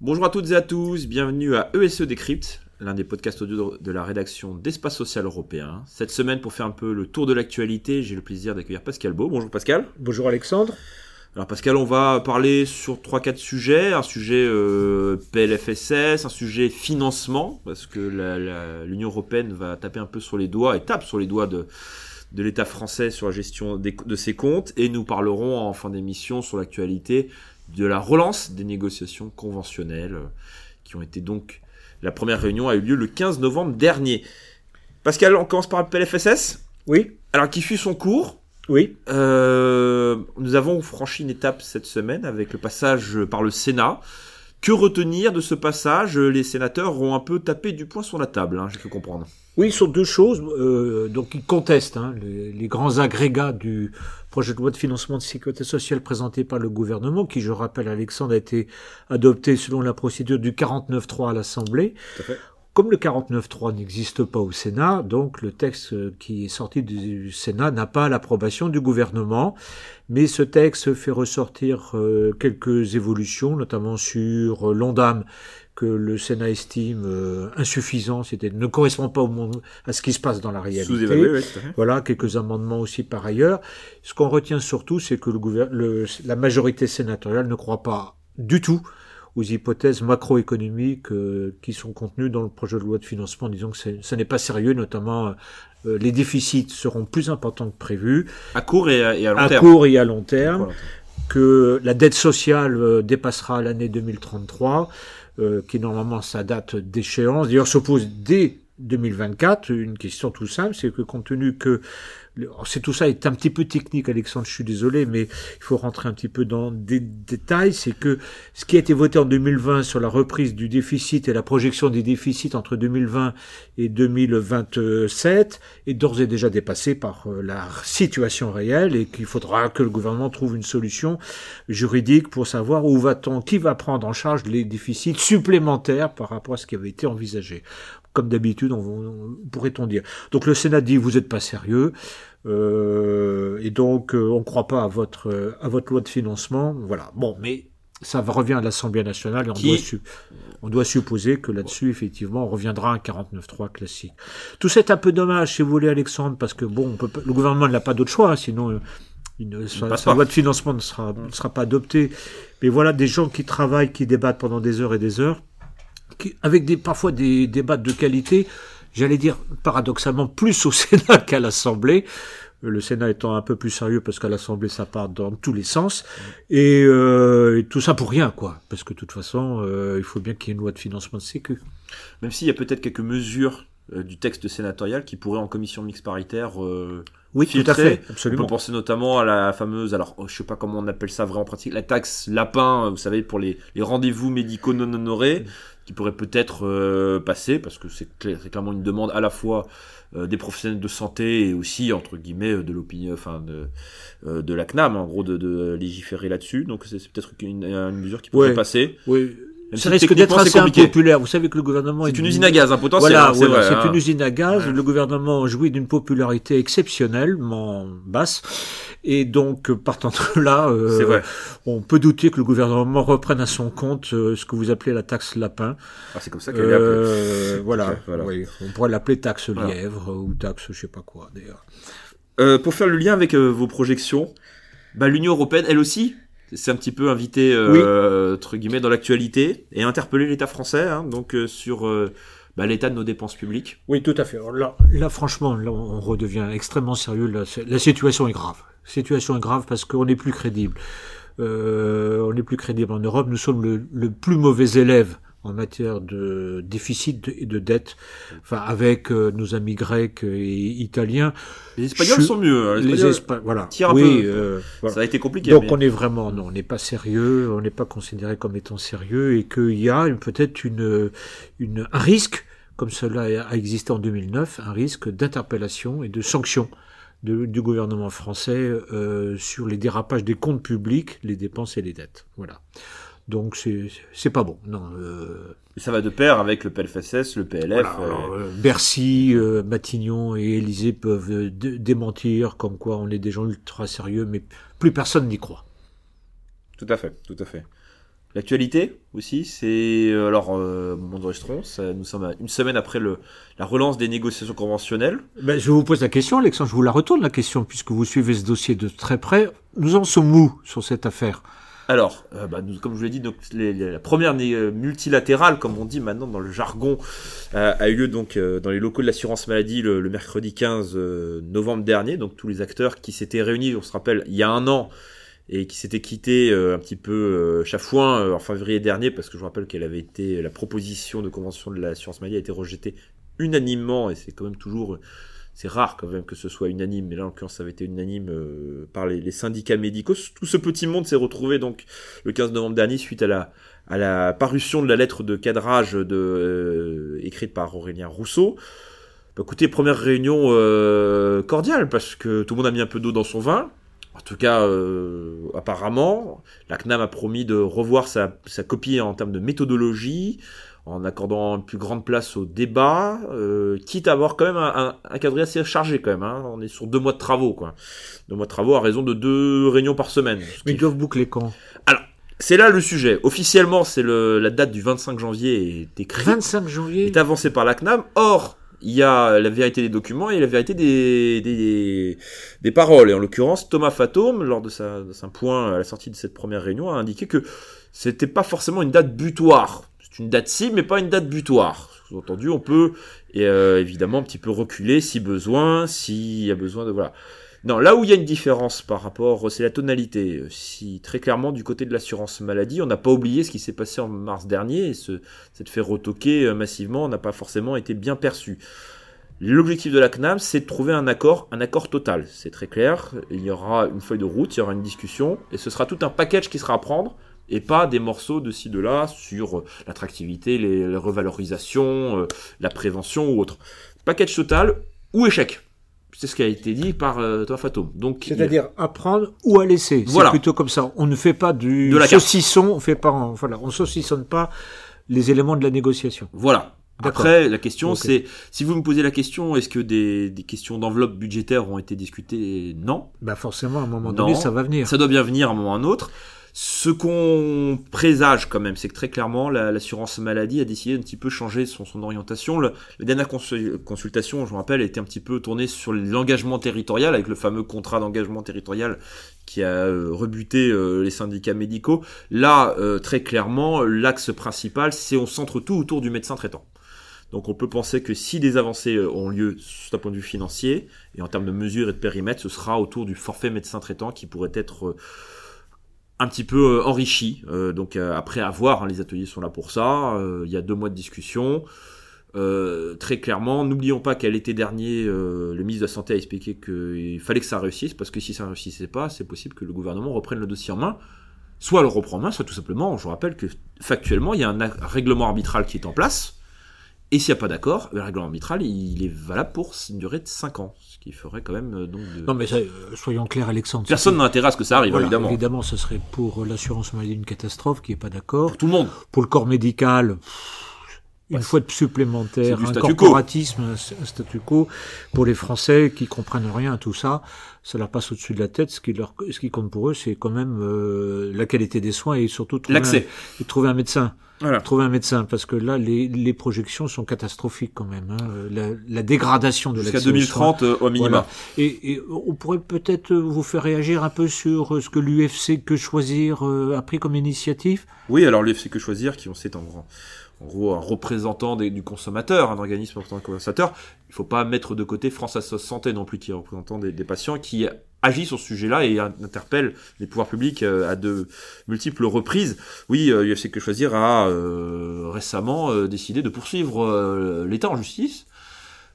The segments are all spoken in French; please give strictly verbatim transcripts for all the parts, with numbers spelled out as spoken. Bonjour à toutes et à tous, bienvenue à E S E Décrypte, l'un des podcasts audio de la rédaction d'Espace Social Européen. Cette semaine, pour faire un peu le tour de l'actualité, j'ai le plaisir d'accueillir Pascal Beau. Bonjour Pascal. Bonjour Alexandre. Alors Pascal, on va parler sur trois quatre sujets, un sujet euh, P L F S S, un sujet financement, parce que la, la, l'Union européenne va taper un peu sur les doigts, et tape sur les doigts de, de l'État français sur la gestion des, de ses comptes, et nous parlerons en fin d'émission sur l'actualité de la relance des négociations conventionnelles, qui ont été donc... La première réunion a eu lieu le quinze novembre dernier. Pascal, on commence par le P L F S S ? Oui. Alors, qui fut son cours ? Oui. Euh, nous avons franchi une étape cette semaine avec le passage par le Sénat. Que retenir de ce passage ? Les sénateurs ont un peu tapé du poing sur la table, hein, j'ai pu comprendre. Oui, sur deux choses. Euh, donc, ils contestent hein, les, les grands agrégats du projet de loi de financement de sécurité sociale présenté par le gouvernement, qui, je rappelle, Alexandre, a été adopté selon la procédure du quarante-neuf trois à l'Assemblée. Tout à fait. Comme le quarante-neuf trois n'existe pas au Sénat, donc le texte qui est sorti du Sénat n'a pas l'approbation du gouvernement, mais ce texte fait ressortir quelques évolutions, notamment sur l'Ondam, que le Sénat estime insuffisant, c'est-à-dire ne correspond pas au monde, à ce qui se passe dans la réalité. Sous-évalué, oui, c'est vrai. Voilà, quelques amendements aussi par ailleurs. Ce qu'on retient surtout, c'est que le, le, la majorité sénatoriale ne croit pas du tout aux hypothèses macroéconomiques euh, qui sont contenues dans le projet de loi de financement. Disons que c'est, ça n'est pas sérieux, notamment euh, les déficits seront plus importants que prévu. À court et à, et à long à terme. À court et à long terme. Voilà. Que la dette sociale euh, dépassera l'année deux mille trente-trois, euh, qui est normalement sa date d'échéance. D'ailleurs, s'oppose dès deux mille vingt-quatre, une question tout simple, c'est que compte tenu que... C'est tout ça est un petit peu technique, Alexandre, je suis désolé, mais il faut rentrer un petit peu dans des détails. C'est que ce qui a été voté en deux mille vingt sur la reprise du déficit et la projection des déficits entre deux mille vingt et deux mille vingt-sept est d'ores et déjà dépassé par la situation réelle et qu'il faudra que le gouvernement trouve une solution juridique pour savoir où va-t-on, qui va prendre en charge les déficits supplémentaires par rapport à ce qui avait été envisagé. Comme d'habitude, on, on, pourrait-on dire. Donc le Sénat dit « vous n'êtes pas sérieux ». Euh, et donc, euh, on ne croit pas à votre, euh, à votre loi de financement. Voilà. Bon, mais ça revient à l'Assemblée nationale et on, Qui... doit, su- on doit supposer que là-dessus, effectivement, on reviendra à un quarante-neuf trois classique. Tout ça est un peu dommage, si vous voulez, Alexandre, parce que bon, on peut pas, le gouvernement n'a pas d'autre choix, hein, sinon euh, il ne, sa, sa loi de financement ne sera, ne sera pas adoptée. Mais voilà, des gens qui travaillent, qui débattent pendant des heures et des heures, qui, avec des, parfois des débats de qualité. J'allais dire paradoxalement plus au Sénat qu'à l'Assemblée, le Sénat étant un peu plus sérieux parce qu'à l'Assemblée ça part dans tous les sens, et, euh, et tout ça pour rien quoi, parce que de toute façon euh, il faut bien qu'il y ait une loi de financement de sécu. Même s'il y a peut-être quelques mesures euh, du texte sénatorial qui pourraient en commission mixte paritaire... Euh... Oui, filtré. Tout à fait, absolument. On peut penser notamment à la fameuse, alors je sais pas comment on appelle ça vraiment en pratique, la taxe lapin, vous savez, pour les, les rendez-vous médicaux non honorés, qui pourrait peut-être euh, passer, parce que c'est, clair, c'est clairement une demande à la fois euh, des professionnels de santé et aussi, entre guillemets, de l'opinion, enfin de, euh, de la C N A M, en gros, de, de légiférer là-dessus. Donc c'est, c'est peut-être une, une mesure qui pourrait ouais. passer. Oui. Même ça si risque d'être assez impopulaire. Vous savez que le gouvernement... C'est est une du... usine à gaz, hein, potentiel. Voilà, c'est, voilà, vrai, c'est hein. une usine à gaz. Ouais. Le gouvernement jouit d'une popularité exceptionnellement basse. Et donc, partant de là, euh, on peut douter que le gouvernement reprenne à son compte euh, ce que vous appelez la taxe lapin. Ah, c'est comme ça qu'elle est euh, appelée. Voilà, okay, voilà. Oui. On pourrait l'appeler taxe lièvre voilà. ou taxe je sais pas quoi, d'ailleurs. Euh, pour faire le lien avec euh, vos projections, bah, l'Union européenne, elle aussi... C'est un petit peu invité, euh, oui. entre guillemets, dans l'actualité et interpeller l'État français, hein, donc euh, sur euh, bah, l'état de nos dépenses publiques. Oui, tout à fait. Alors là, là, franchement, là, on redevient extrêmement sérieux. Là, la situation est grave. La situation est grave parce qu'on n'est plus crédible. Euh, on n'est plus crédible en Europe. Nous sommes le, le plus mauvais élève en matière de déficit et de dette, enfin avec euh, nos amis grecs et italiens. Les Espagnols je... sont mieux. Hein. Les, les Espagnols, voilà. Tirent un oui, peu. Euh, voilà. Ça a été compliqué. Donc mais... on est vraiment, non, on n'est pas sérieux, on n'est pas considéré comme étant sérieux et qu'il y a peut-être une, une, un risque, comme cela a existé en deux mille neuf, un risque d'interpellation et de sanction. De, du gouvernement français euh, sur les dérapages des comptes publics, les dépenses et les dettes. Voilà. Donc c'est, c'est pas bon. Non, euh... ça va de pair avec le P L F S S, le P L F. Voilà, alors, euh... Bercy, euh, Matignon et Élysée peuvent d- démentir comme quoi on est des gens ultra sérieux, mais plus personne n'y croit. Tout à fait, tout à fait. L'actualité aussi, c'est alors au euh, moment d'enregistrement, nous sommes à une semaine après le, la relance des négociations conventionnelles. Ben, je vous pose la question, Alexandre, je vous la retourne la question, puisque vous suivez ce dossier de très près. Nous en sommes où sur cette affaire ? Alors, euh, bah, nous, comme je vous l'ai dit, donc, les, les, la première euh, multilatérale, comme on dit maintenant dans le jargon, euh, a eu lieu donc euh, dans les locaux de l'assurance maladie le, le mercredi quinze novembre dernier. Donc tous les acteurs qui s'étaient réunis, on se rappelle, il y a un an, et qui s'était quitté euh, un petit peu euh, chafouin euh, en février dernier, parce que je vous rappelle qu'elle avait été, la proposition de convention de l'assurance maladie a été rejetée unanimement, et c'est quand même toujours, c'est rare quand même que ce soit unanime, mais là en l'occurrence ça avait été unanime euh, par les, les syndicats médicaux. Tout ce petit monde s'est retrouvé donc le quinze novembre dernier suite à la à la parution de la lettre de cadrage de euh, écrite par Aurélien Rousseau. Bah, écoutez, première réunion euh, cordiale, parce que tout le monde a mis un peu d'eau dans son vin. En tout cas, euh, apparemment, la C N A M a promis de revoir sa, sa copie en termes de méthodologie, en accordant une plus grande place au débat, euh, quitte à avoir quand même un, un, un cadre assez chargé quand même. Hein. On est sur deux mois de travaux, quoi. Deux mois de travaux à raison de deux réunions par semaine. Mais ils doivent boucler quand ? Alors, c'est là le sujet. Officiellement, c'est le, la date du vingt-cinq janvier est écrite. vingt-cinq janvier est avancée par la C N A M. Or, il y a la vérité des documents et la vérité des, des, des paroles. Et en l'occurrence, Thomas Fatome, lors de sa, de son point à la sortie de cette première réunion, a indiqué que c'était pas forcément une date butoir. C'est une date cible, mais pas une date butoir. Sous-entendu, on peut, et euh, évidemment, un petit peu reculer si besoin, s'il y a besoin de, voilà. Non, là où il y a une différence par rapport, c'est la tonalité. Si très clairement, du côté de l'assurance maladie, on n'a pas oublié ce qui s'est passé en mars dernier, et ce, cette fait retoquer massivement n'a pas forcément été bien perçu. L'objectif de la C N A M, c'est de trouver un accord, un accord total. C'est très clair, il y aura une feuille de route, il y aura une discussion, et ce sera tout un package qui sera à prendre, et pas des morceaux de ci, de là, sur l'attractivité, les, les revalorisations, la prévention ou autre. Package total ou échec. C'est ce qui a été dit par euh, Thomas Fatome. Donc, c'est-à-dire il... à prendre ou à laisser. C'est voilà. Plutôt comme ça. On ne fait pas du saucisson. On fait pas. Un... Voilà. On saucissonne pas les éléments de la négociation. Voilà. D'accord. Après, la question, okay. c'est si vous me posez la question, est-ce que des, des questions d'enveloppe budgétaire ont été discutées ? Non. Bah forcément, à un moment donné, non. Ça va venir. Ça doit bien venir à un moment ou à un autre. Ce qu'on présage quand même, c'est que très clairement, la, l'assurance maladie a décidé d'un petit peu changer son, son orientation. Le, la dernière consul, consultation, je vous rappelle, était un petit peu tournée sur l'engagement territorial, avec le fameux contrat d'engagement territorial qui a euh, rebuté euh, les syndicats médicaux. Là, euh, très clairement, l'axe principal, c'est on centre tout autour du médecin traitant. Donc on peut penser que si des avancées ont lieu d'un point de vue financier, et en termes de mesures et de périmètre, ce sera autour du forfait médecin traitant qui pourrait être... Euh, un petit peu enrichi, euh, donc euh, après à voir, hein, les ateliers sont là pour ça, euh, il y a deux mois de discussion, euh, très clairement, n'oublions pas qu'à l'été dernier, euh, le ministre de la Santé a expliqué qu'il fallait que ça réussisse, parce que si ça ne réussissait pas, c'est possible que le gouvernement reprenne le dossier en main, soit le reprend en main, soit tout simplement, je vous rappelle que factuellement, il y a un règlement arbitral qui est en place, et s'il n'y a pas d'accord, le règlement arbitral, il est valable pour une durée de cinq ans, ce qui ferait quand même... Euh, donc de... Non mais ça, soyons clairs, Alexandre. Personne n'a intérêt à ce que ça arrive, voilà, évidemment. Évidemment, ce serait pour l'assurance maladie une catastrophe qui n'est pas d'accord. Pour tout le monde. Pour le corps médical, une ouais, faute supplémentaire, un corporatisme, un statu quo. Pour les Français qui ne comprennent rien à tout ça, ça leur passe au-dessus de la tête. Ce qui, leur, ce qui compte pour eux, c'est quand même euh, la qualité des soins et surtout trouver, l'accès. Un, trouver un médecin. Voilà. Trouver un médecin, parce que là, les, les projections sont catastrophiques quand même. Hein. La, la dégradation de l'accès aux soins. Jusqu'à deux mille trente euh, au minimum. Voilà. Et, et on pourrait peut-être vous faire réagir un peu sur ce que l'U F C Que Choisir a pris comme initiative. Oui, alors l'U F C Que Choisir, qui on sait en grand, en gros un représentant des, du consommateur, un organisme représentant du consommateur. Il ne faut pas mettre de côté France Assos Santé non plus, qui est représentant des, des patients, qui agit sur ce sujet-là et interpelle les pouvoirs publics à de multiples reprises. Oui, U F C Que Choisir a euh, récemment euh, décidé de poursuivre euh, l'État en justice,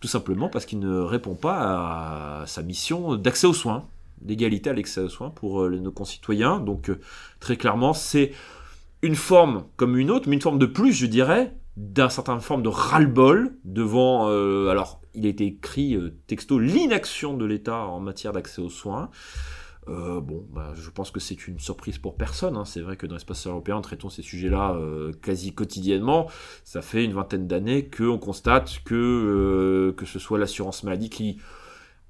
tout simplement parce qu'il ne répond pas à sa mission d'accès aux soins, d'égalité à l'accès aux soins pour euh, nos concitoyens. Donc euh, très clairement, c'est une forme comme une autre, mais une forme de plus, je dirais, d'un certain forme de ras-le-bol devant... Euh, alors, il a été écrit euh, texto l'inaction de l'État en matière d'accès aux soins. Euh, bon, bah, je pense que c'est une surprise pour personne, hein. C'est vrai que dans l'espace européen, traitons ces sujets-là euh, quasi quotidiennement. Ça fait une vingtaine d'années qu'on constate que, euh, que ce soit l'assurance maladie qui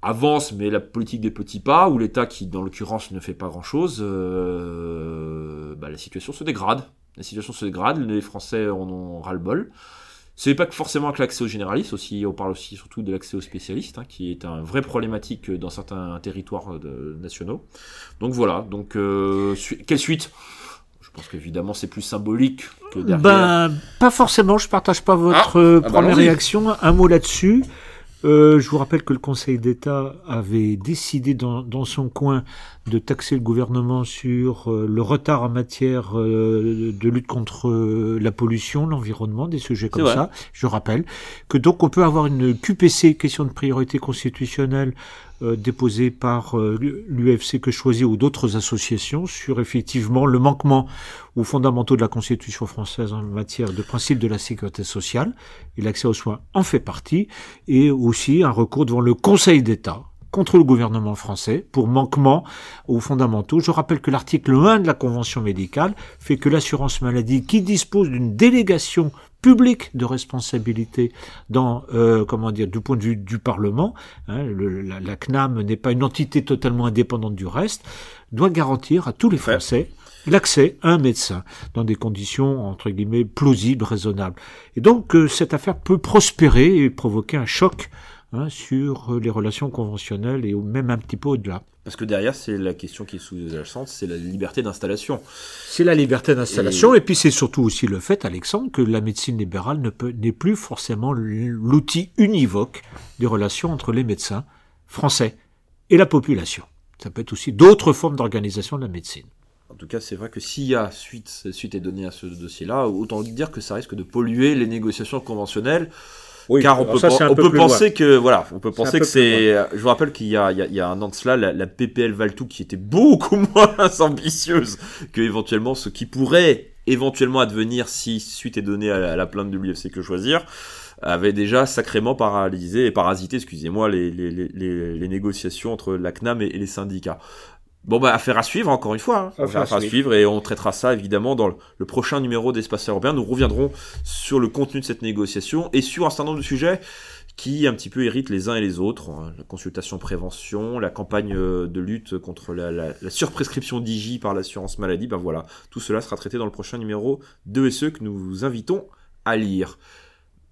avance, mais la politique des petits pas, ou l'État qui, dans l'occurrence, ne fait pas grand-chose, euh, bah, la situation se dégrade. La situation se dégrade, les Français en ont ras-le-bol. Ce n'est pas forcément que l'accès aux généralistes, aussi, on parle aussi surtout de l'accès aux spécialistes, hein, qui est une vraie problématique dans certains territoires de, nationaux. Donc voilà, donc, euh, su- quelle suite ? Je pense qu'évidemment c'est plus symbolique que derrière. Ben, pas forcément, je ne partage pas votre ah, ah, première bah réaction. Un mot là-dessus. Euh, je vous rappelle que le Conseil d'État avait décidé dans, dans son coin de taxer le gouvernement sur euh, le retard en matière euh, de lutte contre euh, la pollution, l'environnement, des sujets comme ça. Je rappelle que donc on peut avoir une Q P C, question de priorité constitutionnelle, euh, déposée par euh, l'U F C Que Choisir ou d'autres associations sur effectivement le manquement aux fondamentaux de la Constitution française en matière de principe de la sécurité sociale, et l'accès aux soins en fait partie, et aussi un recours devant le Conseil d'État contre le gouvernement français pour manquement aux fondamentaux. Je rappelle que l'article un de la Convention médicale fait que l'assurance maladie, qui dispose d'une délégation public de responsabilité dans euh, comment dire du point de vue du Parlement, hein, le, la, la C N A M n'est pas une entité totalement indépendante du reste, doit garantir à tous les Français l'accès à un médecin dans des conditions entre guillemets plausibles, raisonnables. Et donc euh, cette affaire peut prospérer et provoquer un choc, hein, sur les relations conventionnelles et même un petit peu au-delà. Parce que derrière, c'est la question qui est sous-jacente, c'est la liberté d'installation. C'est la liberté d'installation, et... et puis c'est surtout aussi le fait, Alexandre, que la médecine libérale ne peut, n'est plus forcément l'outil univoque des relations entre les médecins français et la population. Ça peut être aussi d'autres formes d'organisation de la médecine. En tout cas, c'est vrai que s'il y a suite, suite est donnée à ce dossier-là, autant dire que ça risque de polluer les négociations conventionnelles. Oui, car on peut, ça, on peut penser loin. que voilà, on peut penser c'est que c'est. Loin. Je vous rappelle qu'il y a, il y a, il y a un an de cela, la, la P P L Valtou qui était beaucoup moins ambitieuse que éventuellement ce qui pourrait éventuellement advenir si suite est donnée à la, à la plainte de l'U F C Que Choisir, avait déjà sacrément paralysé et parasité, excusez-moi, les, les, les, les négociations entre la C N A M et, et les syndicats. Bon, bah, affaire à suivre, encore une fois. Hein. Affaire, affaire à, à suivre, et on traitera ça évidemment dans le prochain numéro d'Espace Européen. Nous reviendrons sur le contenu de cette négociation et sur un certain nombre de sujets qui un petit peu héritent les uns et les autres. Hein. La consultation prévention, la campagne de lutte contre la, la, la surprescription d'I J par l'assurance maladie. Ben voilà, tout cela sera traité dans le prochain numéro d'E S E que nous vous invitons à lire.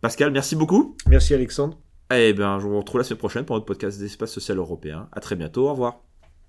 Pascal, merci beaucoup. Merci Alexandre. Eh ben, je vous retrouve la semaine prochaine pour notre podcast d'Espace Social Européen. À très bientôt, au revoir.